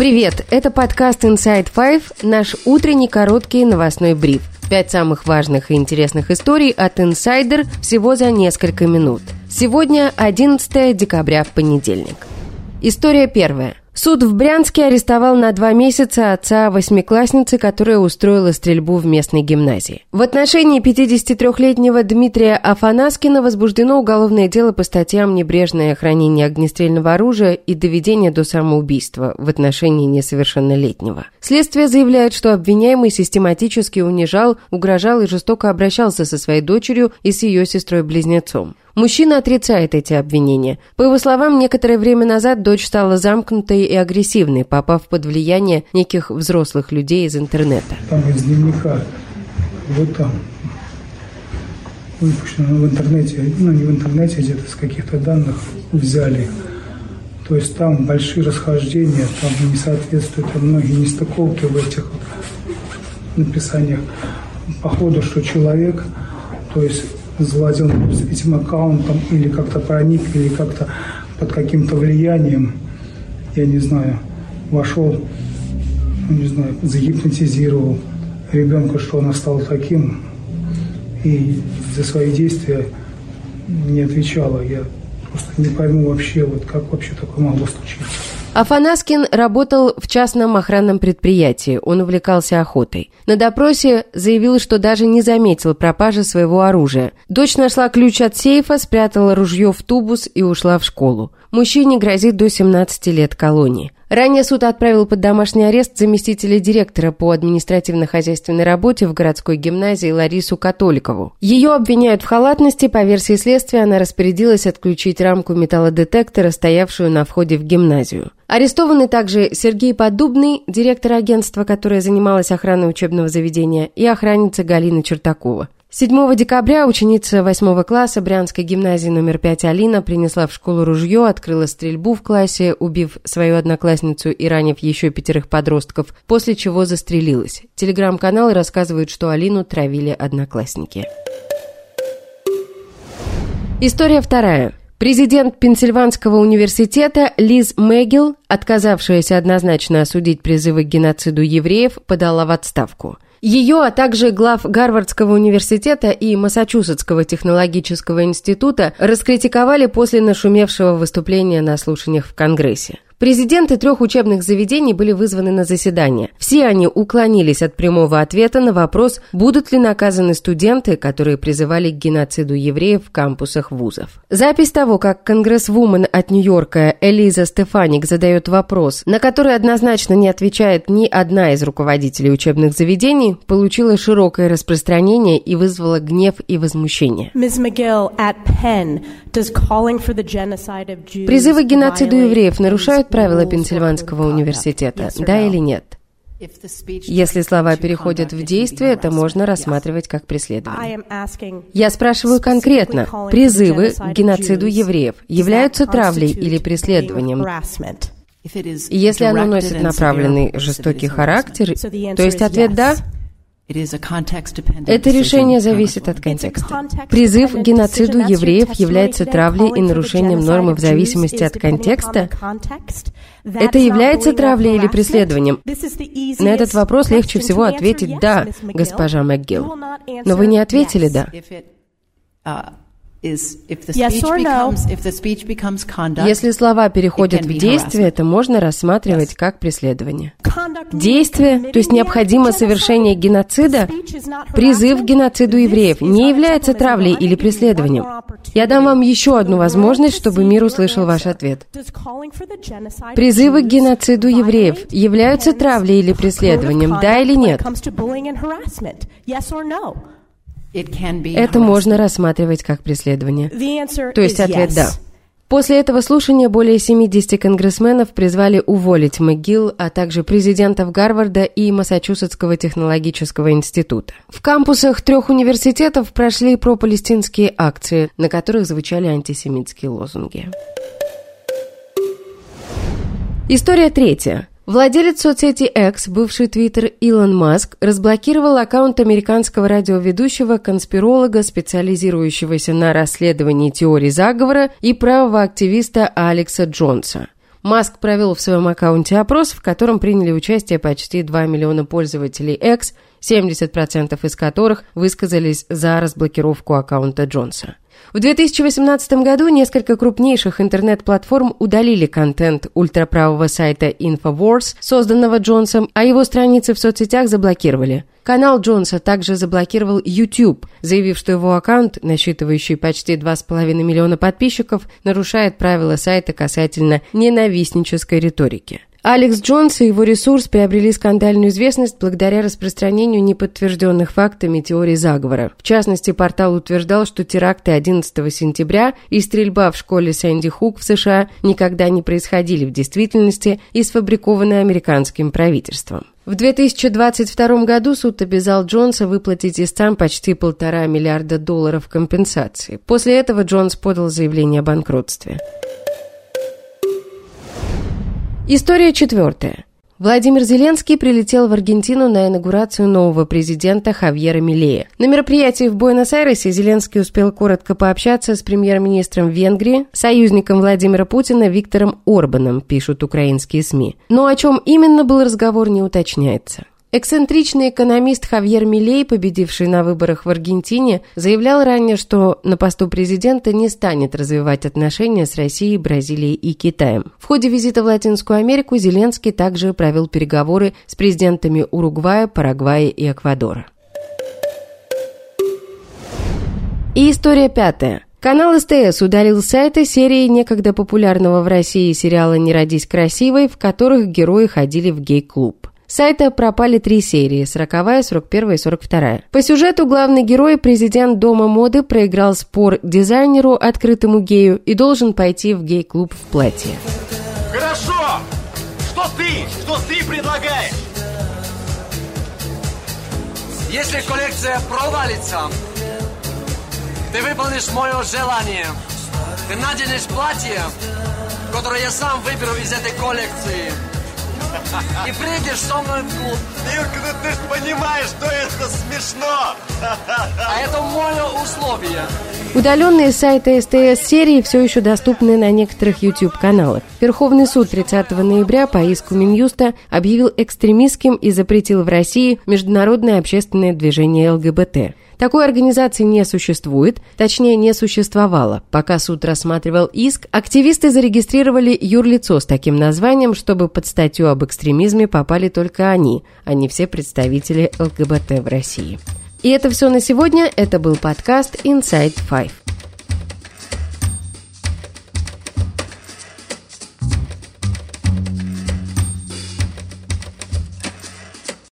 Привет, это подкаст Inside Five, наш утренний короткий новостной бриф. 5 самых важных и интересных историй от «Инсайдер» всего за несколько минут. Сегодня 11 декабря, понедельник. История первая. Суд в Брянске арестовал на 2 месяца отца восьмиклассницы, которая устроила стрельбу в местной гимназии. В отношении 53-летнего Дмитрия Афанаскина возбуждено уголовное дело по статьям «Небрежное хранение огнестрельного оружия» и «Доведение до самоубийства» в отношении несовершеннолетнего. Следствие заявляет, что обвиняемый систематически унижал, угрожал и жестоко обращался со своей дочерью и с ее сестрой-близнецом. Мужчина отрицает эти обвинения. По его словам, некоторое время назад дочь стала замкнутой и агрессивной, попав под влияние неких взрослых людей из интернета. Там из дневника, вот там, выпущено в интернете, ну не в интернете, где-то с каких-то данных взяли. То есть там большие расхождения, там не соответствуют, там многие нестыковки в этих написаниях. Походу, что человек, то есть завладел этим аккаунтом или как-то проник, или как-то под каким-то влиянием, я не знаю, вошел, загипнотизировал ребенка, что он стал таким, и за свои действия не отвечала. Я просто не пойму вообще, вот как вообще такое могло случиться. Афанаскин работал в частном охранном предприятии, он увлекался охотой. На допросе заявил, что даже не заметил пропажи своего оружия. Дочь нашла ключ от сейфа, спрятала ружье в тубус и ушла в школу. Мужчине грозит до 17 лет колонии. Ранее суд отправил под домашний арест заместителя директора по административно-хозяйственной работе в городской гимназии Ларису Католикову. Ее обвиняют в халатности. По версии следствия, она распорядилась отключить рамку металлодетектора, стоявшую на входе в гимназию. Арестованы также Сергей Подубный, директор агентства, которое занималось охраной учебного заведения, и охранница Галина Чертакова. 7 декабря ученица 8 класса Брянской гимназии номер 5 Алина принесла в школу ружье, открыла стрельбу в классе, убив свою одноклассницу и ранив еще 5 подростков, после чего застрелилась. Телеграм-каналы рассказывают, что Алину травили одноклассники. История вторая. Президент Пенсильванского университета Лиз Мэгилл, отказавшаяся однозначно осудить призывы к геноциду евреев, подала в отставку. Ее, а также глав Гарвардского университета и Массачусетского технологического института раскритиковали после нашумевшего выступления на слушаниях в Конгрессе. Президенты 3 учебных заведений были вызваны на заседание. Все они уклонились от прямого ответа на вопрос, будут ли наказаны студенты, которые призывали к геноциду евреев в кампусах вузов. Запись того, как конгрессвумен от Нью-Йорка Элиза Стефаник задает вопрос, на который однозначно не отвечает ни одна из руководителей учебных заведений, получила широкое распространение и вызвала гнев и возмущение. Призывы к геноциду евреев нарушают правила Пенсильванского университета, да или нет? Если слова переходят в действие, это можно рассматривать как преследование. Я спрашиваю конкретно, призывы к геноциду евреев являются травлей или преследованием? И если оно носит направленный жестокий характер, то есть ответ «да»? Это решение зависит от контекста. Призыв к геноциду евреев является травлей и нарушением нормы в зависимости от контекста? Это является травлей или преследованием? На этот вопрос легче всего ответить «да», госпожа Мэгилл. Но вы не ответили «да». Если слова переходят в действие, это можно рассматривать как преследование. Действие, то есть необходимо совершение геноцида, призыв к геноциду евреев не является травлей или преследованием. Я дам вам еще одну возможность, чтобы мир услышал ваш ответ. Призывы к геноциду евреев являются травлей или преследованием, да или нет? Это можно рассматривать как преследование. То есть ответ «да». После этого слушания более 70 конгрессменов призвали уволить Мэгилл, а также президентов Гарварда и Массачусетского технологического института. В кампусах 3 университетов прошли пропалестинские акции, на которых звучали антисемитские лозунги. История третья. Владелец соцсети X, бывший Twitter Илон Маск, разблокировал аккаунт американского радиоведущего, конспиролога, специализирующегося на расследовании теории заговора и правого активиста Алекса Джонса. Маск провел в своем аккаунте опрос, в котором приняли участие почти 2 миллиона пользователей X, 70% из которых высказались за разблокировку аккаунта Джонса. В 2018 году несколько крупнейших интернет-платформ удалили контент ультраправого сайта Infowars, созданного Джонсом, а его страницы в соцсетях заблокировали. Канал Джонса также заблокировал YouTube, заявив, что его аккаунт, насчитывающий почти 2,5 миллиона подписчиков, нарушает правила сайта касательно ненавистнической риторики. Алекс Джонс и его ресурс приобрели скандальную известность благодаря распространению неподтвержденных фактами теорий заговора. В частности, портал утверждал, что теракты 11 сентября и стрельба в школе Сэнди Хук в США никогда не происходили в действительности и сфабрикованы американским правительством. В 2022 году суд обязал Джонса выплатить истцам почти $1,5 миллиарда компенсации. После этого Джонс подал заявление о банкротстве. История четвертая. Владимир Зеленский прилетел в Аргентину на инаугурацию нового президента Хавьера Милея. На мероприятии в Буэнос-Айресе Зеленский успел коротко пообщаться с премьер-министром Венгрии, союзником Владимира Путина Виктором Орбаном, пишут украинские СМИ. Но о чем именно был разговор, не уточняется. Эксцентричный экономист Хавьер Милей, победивший на выборах в Аргентине, заявлял ранее, что на посту президента не станет развивать отношения с Россией, Бразилией и Китаем. В ходе визита в Латинскую Америку Зеленский также провел переговоры с президентами Уругвая, Парагвая и Эквадора. И история пятая. Канал СТС удалил с сайта серии некогда популярного в России сериала «Не родись красивой», в которых герои ходили в гей-клуб. С сайта пропали 3 серии – 40-я, 41-я и 42-я. По сюжету главный герой, президент Дома моды, проиграл спор дизайнеру, открытому гею, и должен пойти в гей-клуб в платье. Хорошо! Что ты предлагаешь? Если коллекция провалится, ты выполнишь мое желание. Ты наденешь платье, которое я сам выберу из этой коллекции. И придешь со мной в клуб. Юрка, ну ты ж понимаешь, что это смешно. А это мое условие. Удаленные сайты СТС серии все еще доступны на некоторых YouTube-каналах. Верховный суд 30 ноября по иску Минюста объявил экстремистским и запретил в России международное общественное движение ЛГБТ. Такой организации не существует, точнее, не существовало. Пока суд рассматривал иск, активисты зарегистрировали юрлицо с таким названием, чтобы под статью об экстремизме попали только они, а не все представители ЛГБТ в России. И это все на сегодня. Это был подкаст Inside Five.